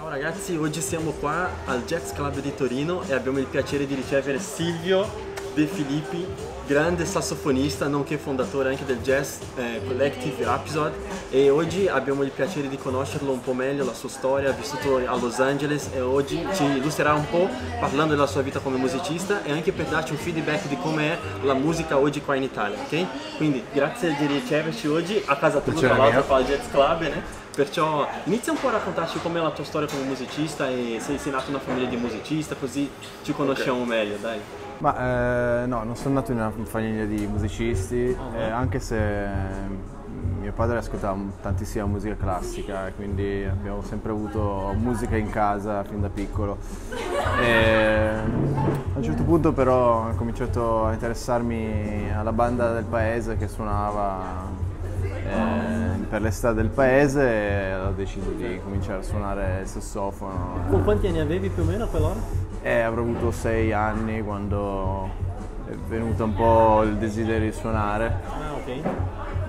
Ciao ragazzi, oggi siamo qua al Jazz Club di Torino e abbiamo il piacere di ricevere Silvio De Filippi, grande sassofonista, nonché fondatore anche del Jazz Collective Rhapsody, e oggi abbiamo il piacere di conoscerlo un po' meglio, la sua storia. Ha vissuto a Los Angeles e oggi ci illustrerà un po' parlando della sua vita come musicista e anche per darci un feedback di com'è la musica oggi qua in Italia, ok? Quindi grazie di riceverci oggi a casa tua, tra l'altro fa il Jazz Club, né? Perciò inizia un po' a raccontarci com'è la tua storia come musicista e se sei nato in una famiglia di musicista, così ci conosciamo meglio, dai. Ma no, non sono nato in una famiglia di musicisti, anche se mio padre ascoltava tantissima musica classica e quindi abbiamo sempre avuto musica in casa fin da piccolo. A un certo punto però ho cominciato a interessarmi alla banda del paese che suonava per le strade del paese, ho deciso di cominciare a suonare il sassofono. Con quanti anni avevi più o meno a quell'ora? Avrò avuto 6 anni quando è venuto un po' il desiderio di suonare. Ah, ok.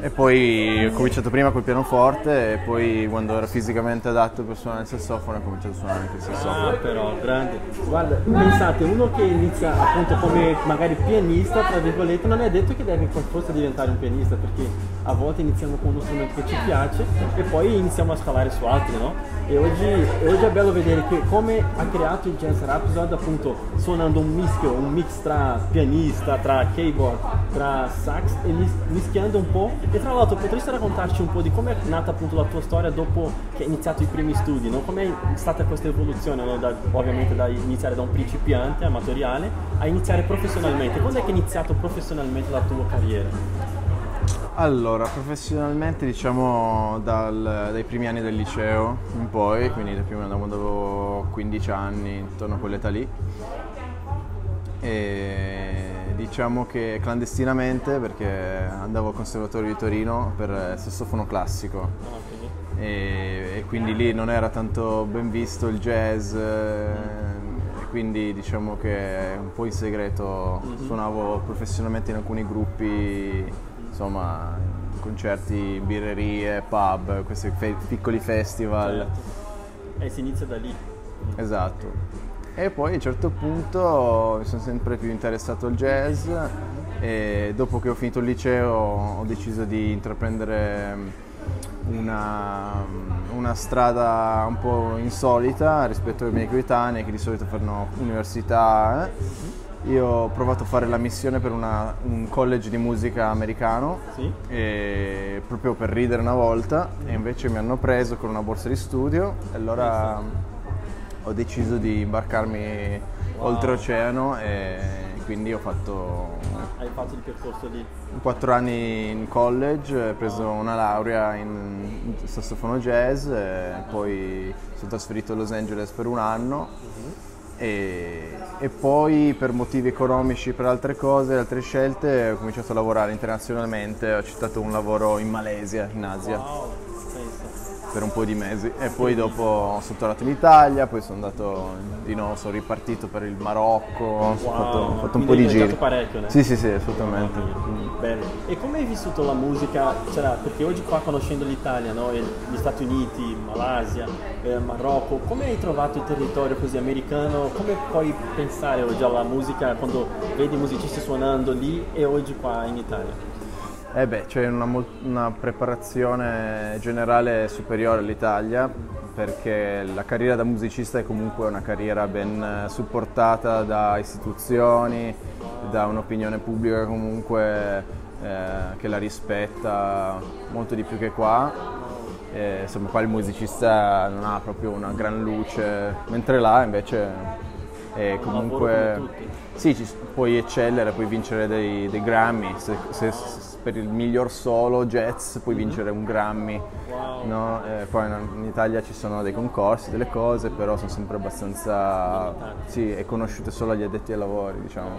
E poi ho cominciato prima col pianoforte e poi, quando era fisicamente adatto per suonare il sassofono, ho cominciato a suonare anche il sassofono. Ah, però, grande. Guarda, pensate, uno che inizia appunto come magari pianista, tra virgolette, non è detto che deve forse diventare un pianista, perché a volte iniziamo con uno strumento che ci piace e poi iniziamo a scalare su altri, no? E oggi è bello vedere che come ha creato il Jazz Rhapsody, appunto suonando un mix tra pianista, tra keyboard, tra sax e mischiando un po'. E tra l'altro potresti raccontarci un po' di come è nata appunto la tua storia dopo che hai iniziato i primi studi, no? Com'è stata questa evoluzione, no? Ovviamente da iniziare da un principiante amatoriale a iniziare professionalmente. Quando è che è iniziato professionalmente la tua carriera? Allora, professionalmente diciamo dai primi anni del liceo in poi, quindi da più o meno da quando avevo 15 anni, intorno a quell'età lì. E diciamo che clandestinamente, perché andavo al Conservatorio di Torino per sassofono classico. E quindi lì non era tanto ben visto il jazz, e quindi diciamo che un po' in segreto suonavo professionalmente in alcuni gruppi, insomma, concerti, birrerie, pub, questi piccoli festival. Certo. E si inizia da lì. Esatto. E poi a un certo punto mi sono sempre più interessato al jazz e dopo che ho finito il liceo ho deciso di intraprendere una strada un po' insolita rispetto ai miei coetanei che di solito fanno università. Io ho provato a fare la missione per un college di musica americano, sì, e proprio per ridere una volta, e invece mi hanno preso con una borsa di studio e allora ho deciso di imbarcarmi oltreoceano e quindi ho fatto... Hai fatto il percorso di... 4 anni in college, ho preso una laurea in sassofono jazz, e poi sono trasferito a Los Angeles per 1 anno e poi per motivi economici, per altre cose, altre scelte, ho cominciato a lavorare internazionalmente, ho accettato un lavoro in Malesia, in Asia. Wow. Per un po' di mesi e poi dopo sono tornato in Italia, poi sono andato di nuovo, sono ripartito per il Marocco, wow, ho fatto un po' di giri. Parecchio, né? Sì, sì, sì, assolutamente. Bello. E come hai vissuto la musica? Perché oggi qua, conoscendo l'Italia, no? Gli Stati Uniti, Malasia, Marocco, come hai trovato il territorio così americano? Come puoi pensare oggi alla musica quando vedi musicisti suonando lì e oggi qua in Italia? Eh beh, c'è una preparazione generale superiore all'Italia, perché la carriera da musicista è comunque una carriera ben supportata da istituzioni, da un'opinione pubblica comunque che la rispetta molto di più che qua. Insomma, qua il musicista non ha proprio una gran luce, mentre là invece... E comunque sì, puoi eccellere, puoi vincere dei Grammy, se per il miglior solo jazz puoi vincere un Grammy, wow, no? Poi in Italia ci sono dei concorsi, delle cose, però sono sempre abbastanza... Sì, è conosciute solo agli addetti ai lavori, diciamo.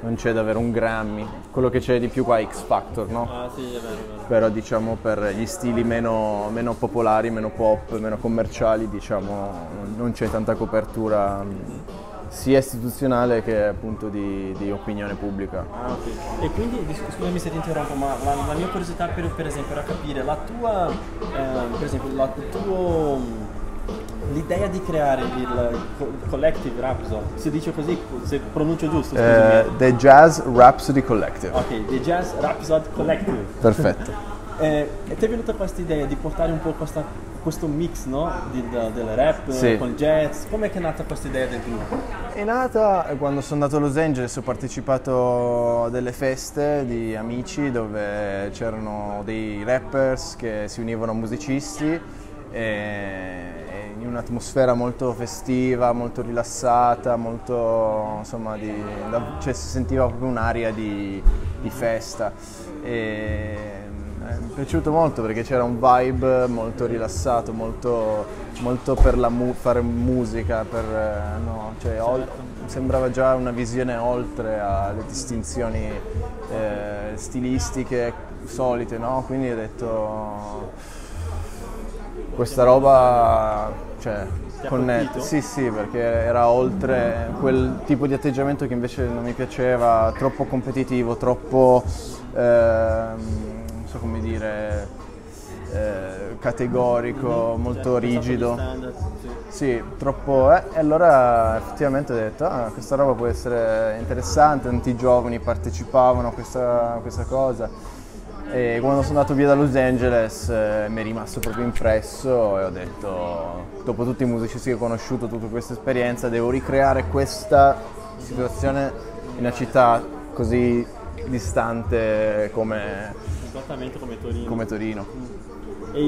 Non c'è davvero un Grammy. Quello che c'è di più qua è X Factor, no? Ah, sì, è vero, è vero. Però diciamo per gli stili meno popolari, meno pop, meno commerciali, diciamo, non c'è tanta copertura sia istituzionale che appunto di opinione pubblica. Ah, ok. E quindi, scusami se ti interrompo, ma la mia curiosità per esempio era capire la tua, per esempio, il tuo L'idea di creare il Collective Rhapsody, si dice così, se pronuncio giusto? The Jazz Rhapsody Collective. Ok, The Jazz Rhapsody Collective. Perfetto. E ti è venuta questa idea di portare un po' questo mix, no? Del rap, sì, con il jazz? Com'è che è nata questa idea del gruppo? È nata quando sono andato a Los Angeles, ho partecipato a delle feste di amici dove c'erano dei rappers che si univano a musicisti in un'atmosfera molto festiva, molto rilassata, molto, insomma, cioè si sentiva proprio un'aria di festa. Mi è piaciuto molto perché c'era un vibe molto rilassato, molto per fare musica, no, cioè, sembrava già una visione oltre alle distinzioni stilistiche solite, no? Quindi ho detto, questa roba, cioè, connette, sì, perché era oltre quel tipo di atteggiamento che invece non mi piaceva, troppo competitivo, troppo, non so come dire, categorico, molto rigido, sì, troppo, e allora effettivamente ho detto, questa roba può essere interessante, tanti giovani partecipavano a questa cosa. E quando sono andato via da Los Angeles mi è rimasto proprio impresso e ho detto, dopo tutti i musicisti che ho conosciuto, tutta questa esperienza, devo ricreare questa situazione in una città così distante come, esattamente come Torino. Come Torino. E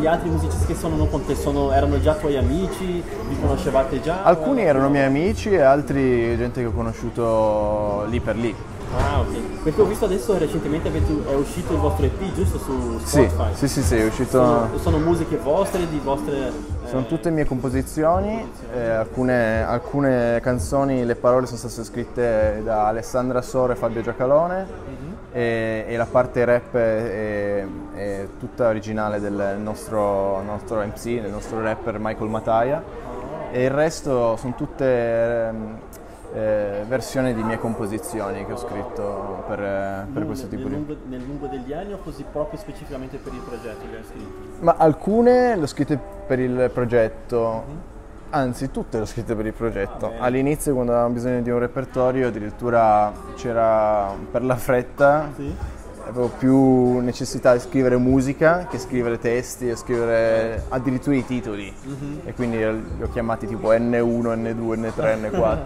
gli altri musicisti che sono con te erano già tuoi amici? Vi conoscevate già? Alcuni erano miei amici e altri gente che ho conosciuto lì per lì. Ah, ok. Perché ho visto adesso recentemente è uscito il vostro EP, giusto, su Spotify? Sì, è uscito. Sono musiche vostre, di vostre... Sono tutte mie composizioni. Alcune canzoni, le parole sono state scritte da Alessandra Soro e Fabio Giacalone, e la parte rap è tutta originale del nostro MC, del nostro rapper Michael Mataia, e il resto sono tutte... versione di mie composizioni che ho scritto per questo tipo di... Nel lungo degli anni o così proprio specificamente per il progetto che hai scritto? Ma alcune le ho scritte per il progetto, anzi tutte le ho scritte per il progetto. All'inizio, quando avevamo bisogno di un repertorio, addirittura c'era, per la fretta, avevo più necessità di scrivere musica che scrivere testi e scrivere addirittura i titoli, e quindi li ho chiamati tipo N1, N2, N3, N4.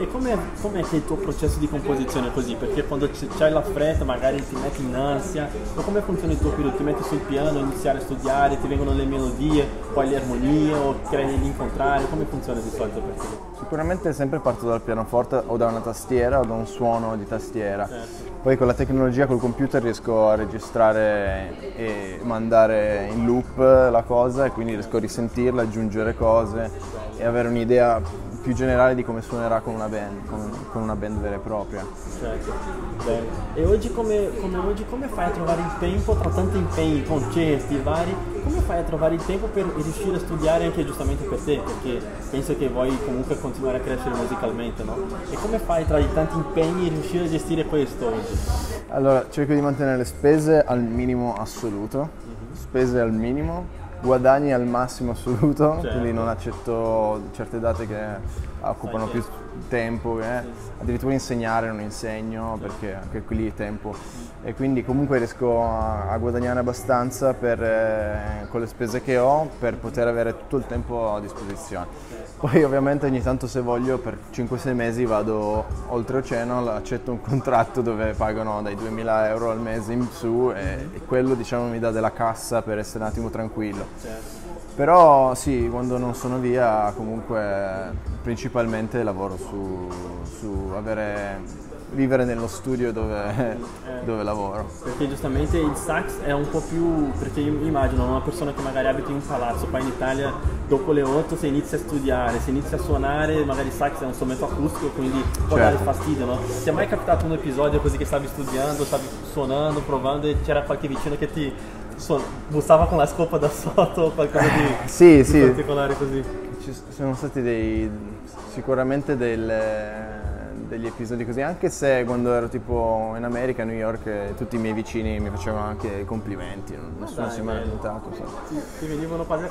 E com'è che il tuo processo di composizione è così? Perché quando c'hai la fretta magari ti metti in ansia, ma come funziona il tuo periodo? Ti metti sul piano, iniziare a studiare, ti vengono le melodie, poi le armonie, o credi di incontrare? Come funziona di solito per te? Sicuramente sempre parto dal pianoforte o da una tastiera o da un suono di tastiera. Certo. Poi con la tecnologia, col computer, riesco a registrare e mandare in loop la cosa, e quindi riesco a risentirla, aggiungere cose e avere un'idea più generale di come suonerà con una band, con una band vera e propria. Certo. Bene. E oggi come fai a trovare il tempo, tra tanti impegni, concerti vari, come fai a trovare il tempo per riuscire a studiare anche giustamente per te? Perché penso che vuoi comunque continuare a crescere musicalmente, no? E come fai tra i tanti impegni a riuscire a gestire questo oggi? Allora, cerco di mantenere le spese al minimo assoluto, spese al minimo, guadagni al massimo assoluto, certo, quindi non accetto certe date che occupano più tempo, addirittura insegnare non insegno, perché anche qui è tempo, e quindi comunque riesco a guadagnare abbastanza con le spese che ho per poter avere tutto il tempo a disposizione. Poi ovviamente ogni tanto, se voglio, per 5-6 mesi vado oltreoceano, accetto un contratto dove pagano dai 2.000 euro al mese in su, e quello, diciamo, mi dà della cassa per essere un attimo tranquillo. Però sì, quando non sono via comunque principalmente lavoro su vivere nello studio dove lavoro. Perché giustamente il sax è un po' più, perché io immagino una persona che magari abita in un palazzo qua in Italia, dopo le 8 se inizia a studiare, se inizia a suonare, magari il sax è un strumento acustico, quindi può dare fastidio, no? Ti è mai capitato un episodio così che stavi studiando, stavi suonando, provando, e c'era qualche vicino che ti bussava con la scopa da sotto, o qualcosa di particolare così? Ci sono stati sicuramente degli episodi così, anche se quando ero tipo in America, a New York, tutti i miei vicini mi facevano anche complimenti, nessuno si è mai lamentato. Ti venivano quasi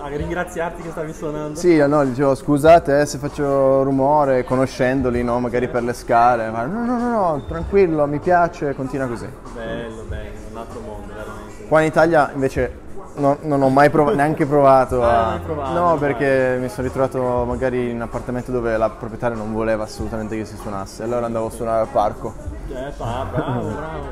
a ringraziarti che stavi suonando? Sì, no, dicevo scusate se faccio rumore, conoscendoli, no, magari per le scale, ma no, tranquillo, mi piace, continua così. Bello, un altro mondo veramente. Qua in Italia invece non ho mai neanche provato perché mi sono ritrovato magari in un appartamento dove la proprietaria non voleva assolutamente che si suonasse, allora andavo a suonare al parco. Bravo.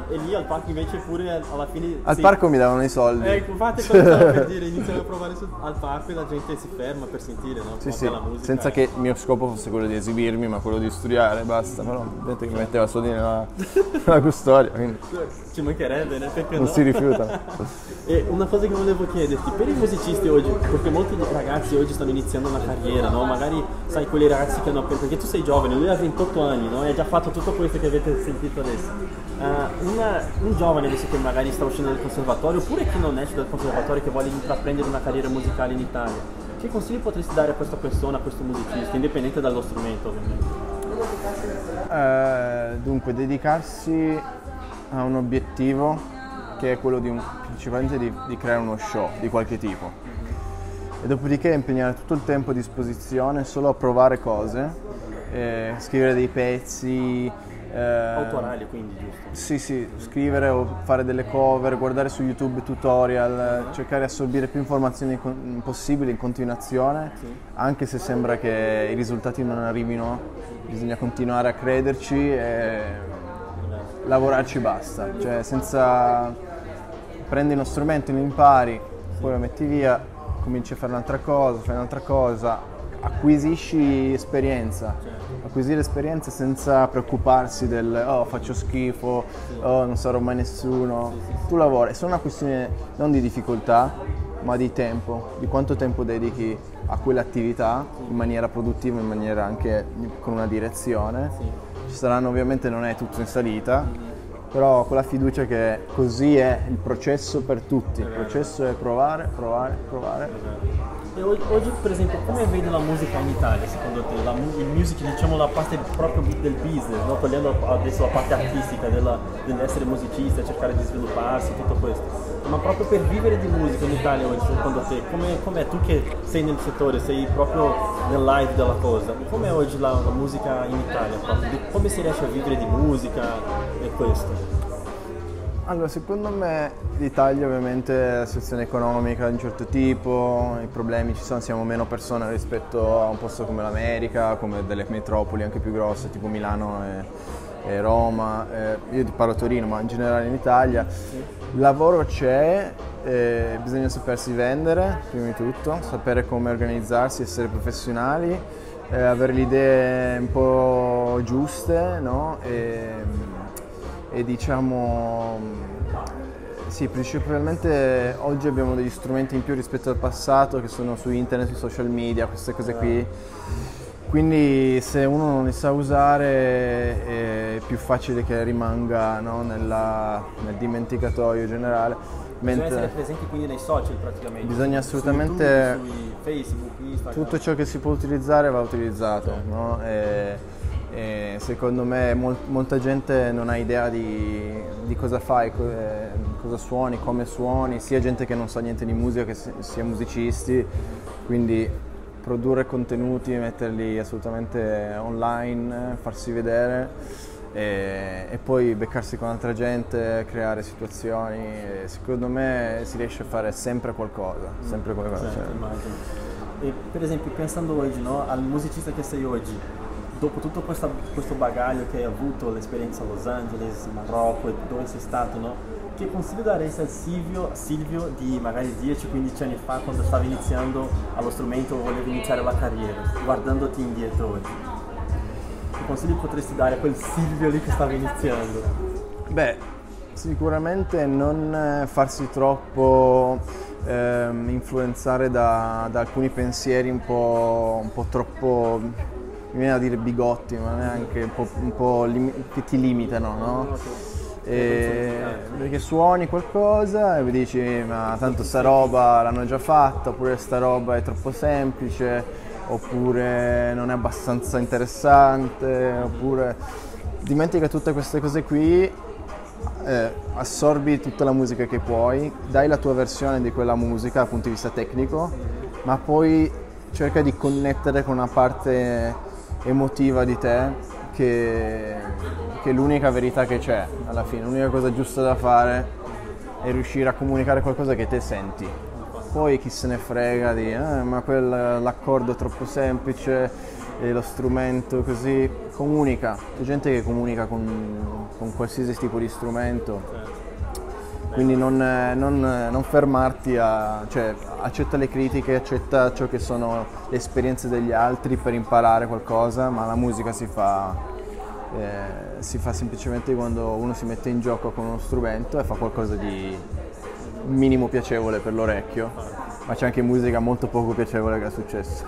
E lì al parco invece pure alla fine... Al parco mi davano i soldi. Infatti per dire, iniziano a provare al parco e la gente si ferma per sentire, no? Sì, la musica, senza che il mio scopo fosse quello di esibirmi, ma quello di studiare, basta. Però vedete che metteva soldi nella custodia, quindi... Ci mancherebbe, perché non si rifiuta. E una cosa che volevo chiederti, per i musicisti oggi, perché molti ragazzi oggi stanno iniziando una carriera, no? Magari sai quelli ragazzi che hanno appena... Perché tu sei giovane, lui ha 28 anni, no? E ha già fatto tutto questo che avete sentito adesso. Un giovane adesso che magari sta uscendo dal conservatorio, oppure chi non esce dal conservatorio che vuole intraprendere una carriera musicale in Italia, che consigli potresti dare a questa persona, a questo musicista, indipendente dallo strumento ovviamente? Dunque, dedicarsi a un obiettivo che è quello di creare uno show di qualche tipo, e dopodiché impegnare tutto il tempo a disposizione solo a provare cose, scrivere dei pezzi autorali, quindi, giusto? Sì, scrivere o fare delle cover, guardare su YouTube tutorial, cercare di assorbire più informazioni possibili in continuazione, anche se sembra che i risultati non arrivino, bisogna continuare a crederci e lavorarci, basta, cioè senza... Prendi uno strumento, lo impari, poi lo metti via, cominci a fare un'altra cosa, acquisisci esperienza. Acquisire esperienza senza preoccuparsi del faccio schifo, non sarò mai nessuno. Tu lavori, è solo una questione non di difficoltà, ma di tempo, di quanto tempo dedichi a quell'attività in maniera produttiva, in maniera anche con una direzione. Ci saranno, ovviamente non è tutto in salita, però con la fiducia che così è il processo per tutti, il processo è provare. E oggi per esempio come vedi la musica in Italia secondo te? Il music, diciamo la parte proprio del business, no? Togliendo adesso la parte artistica dell'essere musicista, cercare di svilupparsi, tutto questo. Ma proprio per vivere di musica in Italia oggi secondo te, com'è tu che sei nel settore, sei proprio nel live della cosa, com'è oggi la musica in Italia, proprio? Come si riesce a vivere di musica e questo? Allora, secondo me l'Italia ovviamente la situazione economica di un certo tipo, i problemi ci sono, siamo meno persone rispetto a un posto come l'America, come delle metropoli anche più grosse tipo Milano e Roma, io ti parlo a Torino ma in generale in Italia. Il lavoro c'è, bisogna sapersi vendere prima di tutto, sapere come organizzarsi, essere professionali, avere le idee un po' giuste, no? E diciamo, sì, principalmente oggi abbiamo degli strumenti in più rispetto al passato che sono su internet, sui social media, queste cose qui. Quindi se uno non li sa usare è più facile che rimanga, no, nel dimenticatoio generale. Mentre bisogna essere presenti quindi nei social praticamente. Bisogna assolutamente... Su YouTube, su Facebook, Instagram... Tutto ciò che si può utilizzare va utilizzato, no? E secondo me molta gente non ha idea di cosa fai, cosa suoni, come suoni, sia gente che non sa niente di musica che sia musicisti, quindi... Produrre contenuti, metterli assolutamente online, farsi vedere e poi beccarsi con altra gente, creare situazioni. Secondo me si riesce a fare sempre qualcosa, sempre qualcosa. Certo, immagino. E per esempio pensando oggi, no, al musicista che sei oggi, dopo tutto questo bagaglio che hai avuto, l'esperienza a Los Angeles, Marocco, dove sei stato, no? Che consiglio daresti a Silvio di magari 10-15 anni fa, quando stavi iniziando allo strumento o volevi iniziare la carriera, guardandoti indietro oggi? Che consigli potresti dare a quel Silvio lì che stava iniziando? Beh, sicuramente non farsi troppo influenzare da alcuni pensieri un po' troppo... Mi viene a dire bigotti, ma neanche che ti limitano, no? Perché suoni qualcosa e dici ma tanto sta roba l'hanno già fatta, oppure sta roba è troppo semplice, oppure non è abbastanza interessante, oppure dimentica tutte queste cose qui, assorbi tutta la musica che puoi, dai la tua versione di quella musica dal punto di vista tecnico, ma poi cerca di connettere con una parte emotiva di te che è l'unica verità che c'è alla fine, l'unica cosa giusta da fare è riuscire a comunicare qualcosa che te senti. Poi chi se ne frega di ma l'accordo è troppo semplice, lo strumento così. Comunica, c'è gente che comunica con qualsiasi tipo di strumento, quindi non fermarti cioè accetta le critiche, accetta ciò che sono le esperienze degli altri per imparare qualcosa, ma la musica si fa semplicemente quando uno si mette in gioco con uno strumento e fa qualcosa di minimo piacevole per l'orecchio, ma c'è anche musica molto poco piacevole che è successo.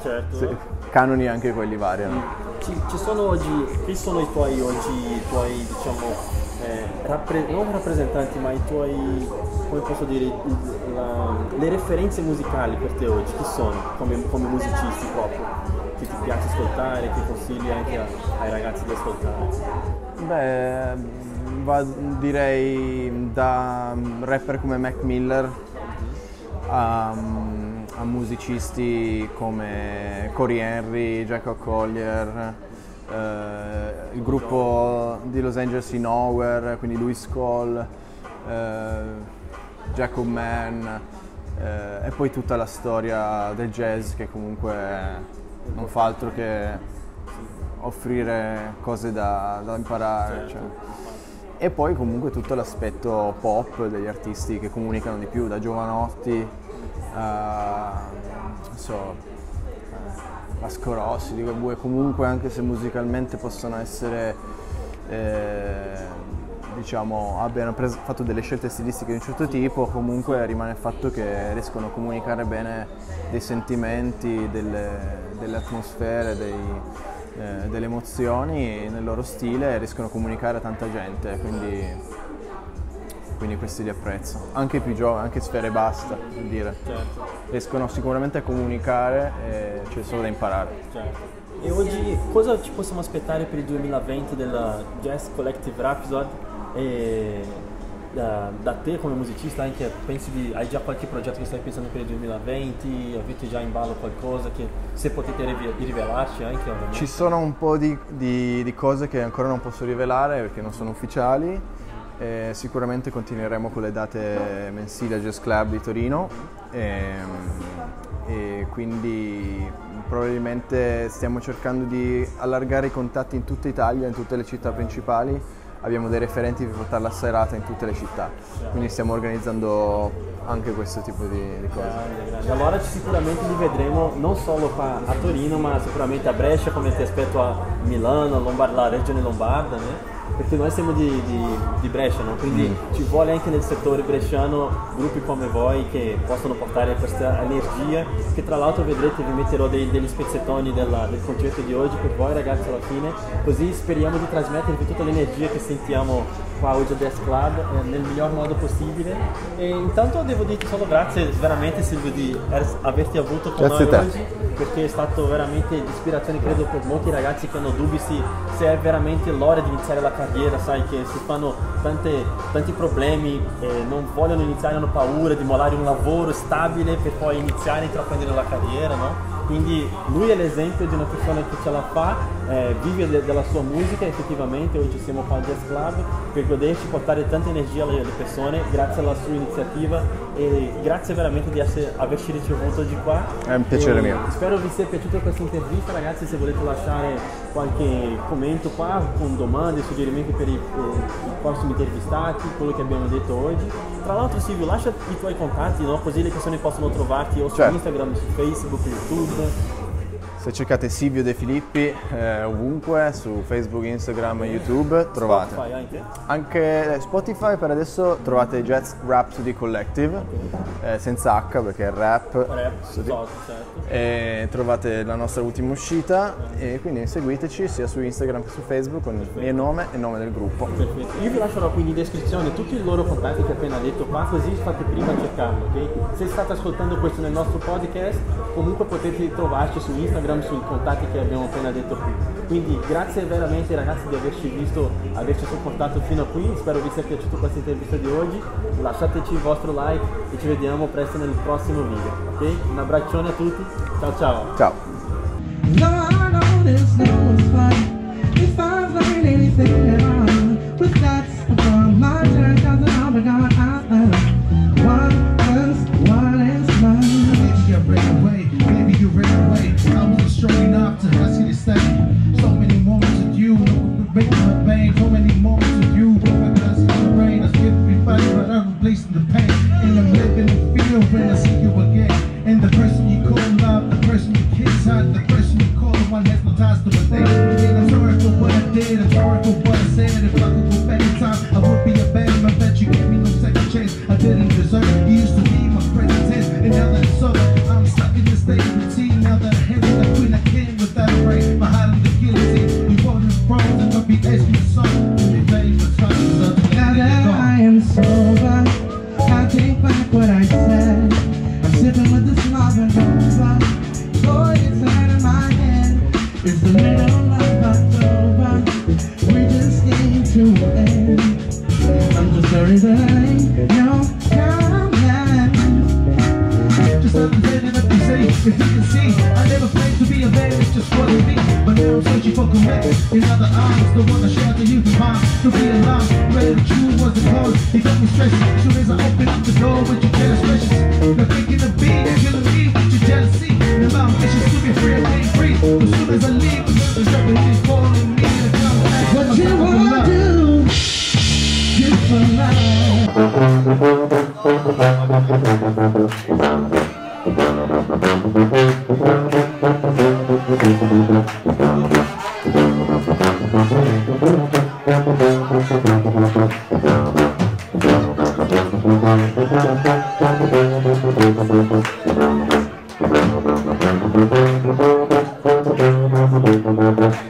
Certo. Sì, canoni anche quelli variano. Ci sono oggi, chi sono i tuoi diciamo non rappresentanti, ma i tuoi, come posso dire, le referenze musicali per te oggi, chi sono come musicisti proprio? Che ti piace ascoltare, che consigli anche ai ragazzi di ascoltare? Beh, direi da rapper come Mac Miller a musicisti come Corey Henry, Jacob Collier, il gruppo di Los Angeles Knower, quindi Louis Cole, Jacob Mann, e poi tutta la storia del jazz che comunque non fa altro che offrire cose da imparare, cioè. E poi comunque tutto l'aspetto pop degli artisti che comunicano di più, da Jovanotti Vasco Rossi, dico, comunque anche se musicalmente possono essere diciamo abbiano fatto delle scelte stilistiche di un certo tipo, comunque rimane il fatto che riescono a comunicare bene dei sentimenti, delle atmosfere, delle emozioni nel loro stile, e riescono a comunicare a tanta gente, quindi questi li apprezzo, anche più giovani, anche sfere basta per dire. Certo. Riescono sicuramente a comunicare e c'è solo da imparare. Certo. E oggi cosa ci possiamo aspettare per il 2020 della Jazz Collective Rhapsody? E da te come musicista anche hai già qualche progetto che stai pensando per il 2020? Avete già in ballo qualcosa che se potete rivelarci anche? Ovviamente. Ci sono un po' di cose che ancora non posso rivelare perché non sono ufficiali, e sicuramente continueremo con le date mensili a Jazz Club di Torino e quindi probabilmente stiamo cercando di allargare i contatti in tutta Italia, in tutte le città principali. Abbiamo dei referenti per portare la serata in tutte le città, quindi stiamo organizzando anche questo tipo di cose. Grande. Allora sicuramente li vedremo non solo qua a Torino, ma sicuramente a Brescia, come ti aspetto a Milano, la regione lombarda, né? Perché noi siamo di Brescia, no? Quindi ci vuole anche nel settore bresciano gruppi come voi che possono portare questa energia, che tra l'altro vedrete, vi metterò degli spezzettoni del concerto di oggi per voi ragazzi alla fine, così speriamo di trasmettervi tutta l'energia che sentiamo qua oggi a Jazz Club nel miglior modo possibile. E intanto devo dirti solo grazie veramente Silvio di averti avuto con noi oggi, perché è stato veramente ispirazione credo per molti ragazzi che hanno dubbi se è veramente l'ora di iniziare la carriera, sai che si fanno tanti problemi, non vogliono iniziare, hanno paura di mollare un lavoro stabile per poi iniziare a intraprendere la carriera, no? Quindi lui è l'esempio di una persona che ce la fa, vive della sua musica, effettivamente oggi siamo qua al Jazz Club per poterci portare tanta energia alle persone grazie alla sua iniziativa, e grazie veramente di averci ricevuto di qua. È un piacere mio. Spero vi sia piaciuta questa intervista ragazzi, se volete lasciare qualche commento qua con domande, suggerimenti per i prossimi intervistati, quello che abbiamo detto oggi. Tra l'altro Silvio lascia i tuoi contatti, no? Così le persone possono trovarti o su Instagram, su Facebook, YouTube. Se cercate Silvio De Filippi ovunque, su Facebook, Instagram, YouTube, trovate. Spotify anche? Anche Spotify per adesso trovate Jazz Rhapsody Collective, okay. Senza H perché è rap so, certo. E trovate la nostra ultima uscita, okay. E quindi seguiteci sia su Instagram che su Facebook con il mio nome e il nome del gruppo. Perfetto. Io vi lascerò quindi in descrizione tutti i loro contatti che ho appena detto qua, così fate prima a cercarlo, ok? Se state ascoltando questo nel nostro podcast, comunque potete trovarci su Instagram, sui contatti che abbiamo appena detto qui. Quindi grazie veramente ragazzi di averci visto, averci supportato fino a qui. Spero vi sia piaciuta questa intervista di oggi. Lasciateci il vostro like e ci vediamo presto nel prossimo video, ok? Un abbraccione a tutti, ciao ciao. Strong enough to rescue this thing. So many moments with you, breaking my veins. So many moments with you, broken glass in the rain. I skipped me fight, but I'm replacing the pain. And I'm living the feel when I see you again. And the person you call love, the person you kiss hot, the person you call the one that's no ties to a thing. And I'm sorry for what I did, I'm sorry for what I said. If I could go back in time, I would be a bad man. Bet you gave me no second chance, I didn't deserve it. You used to be my present tense, and now that it's over, I'm stuck in this state of routine. Now that I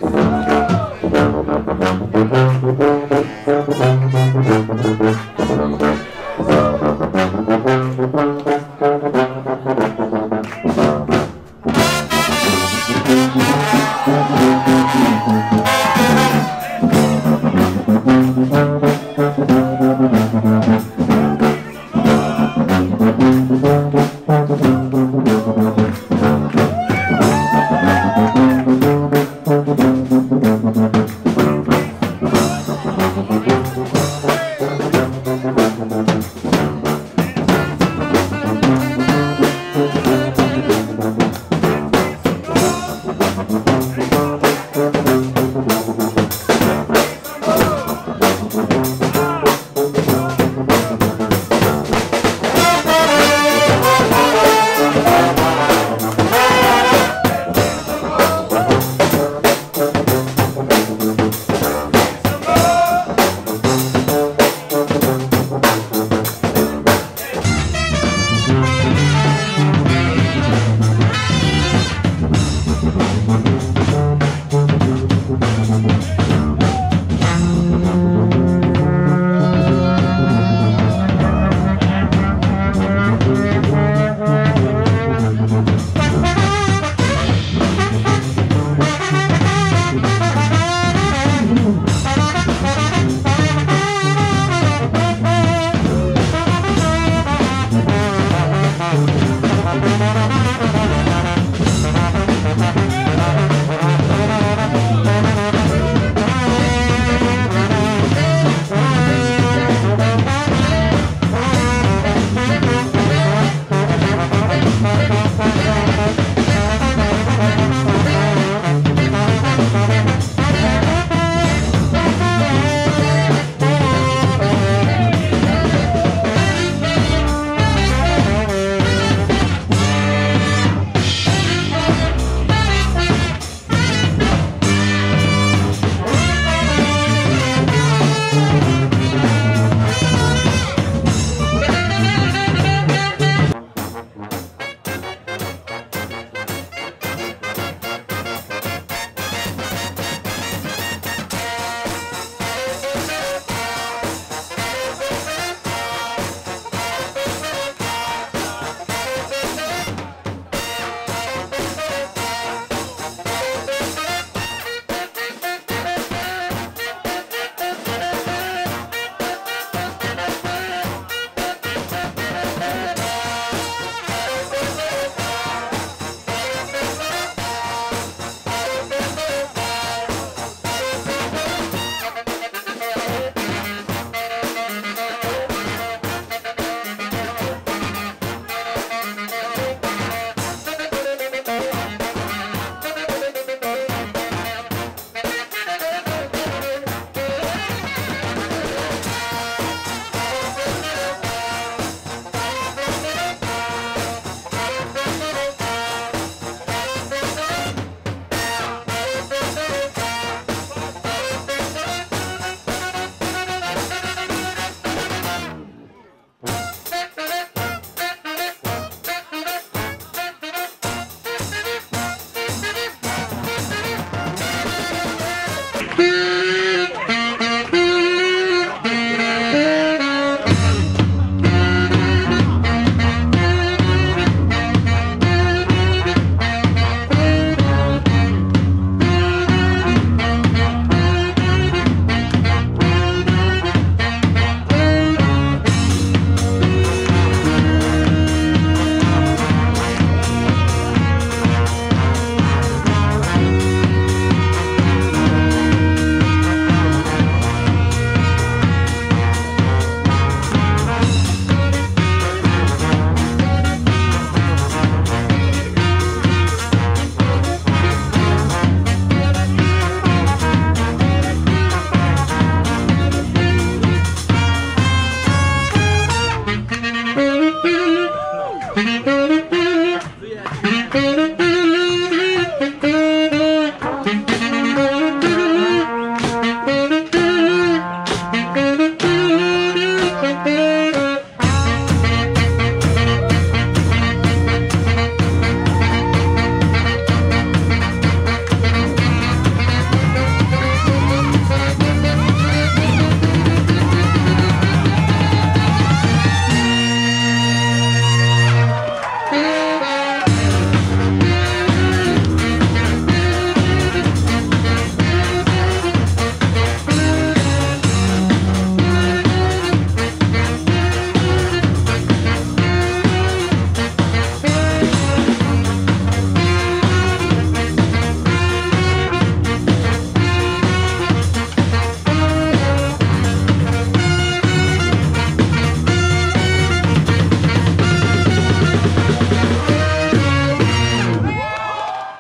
have it,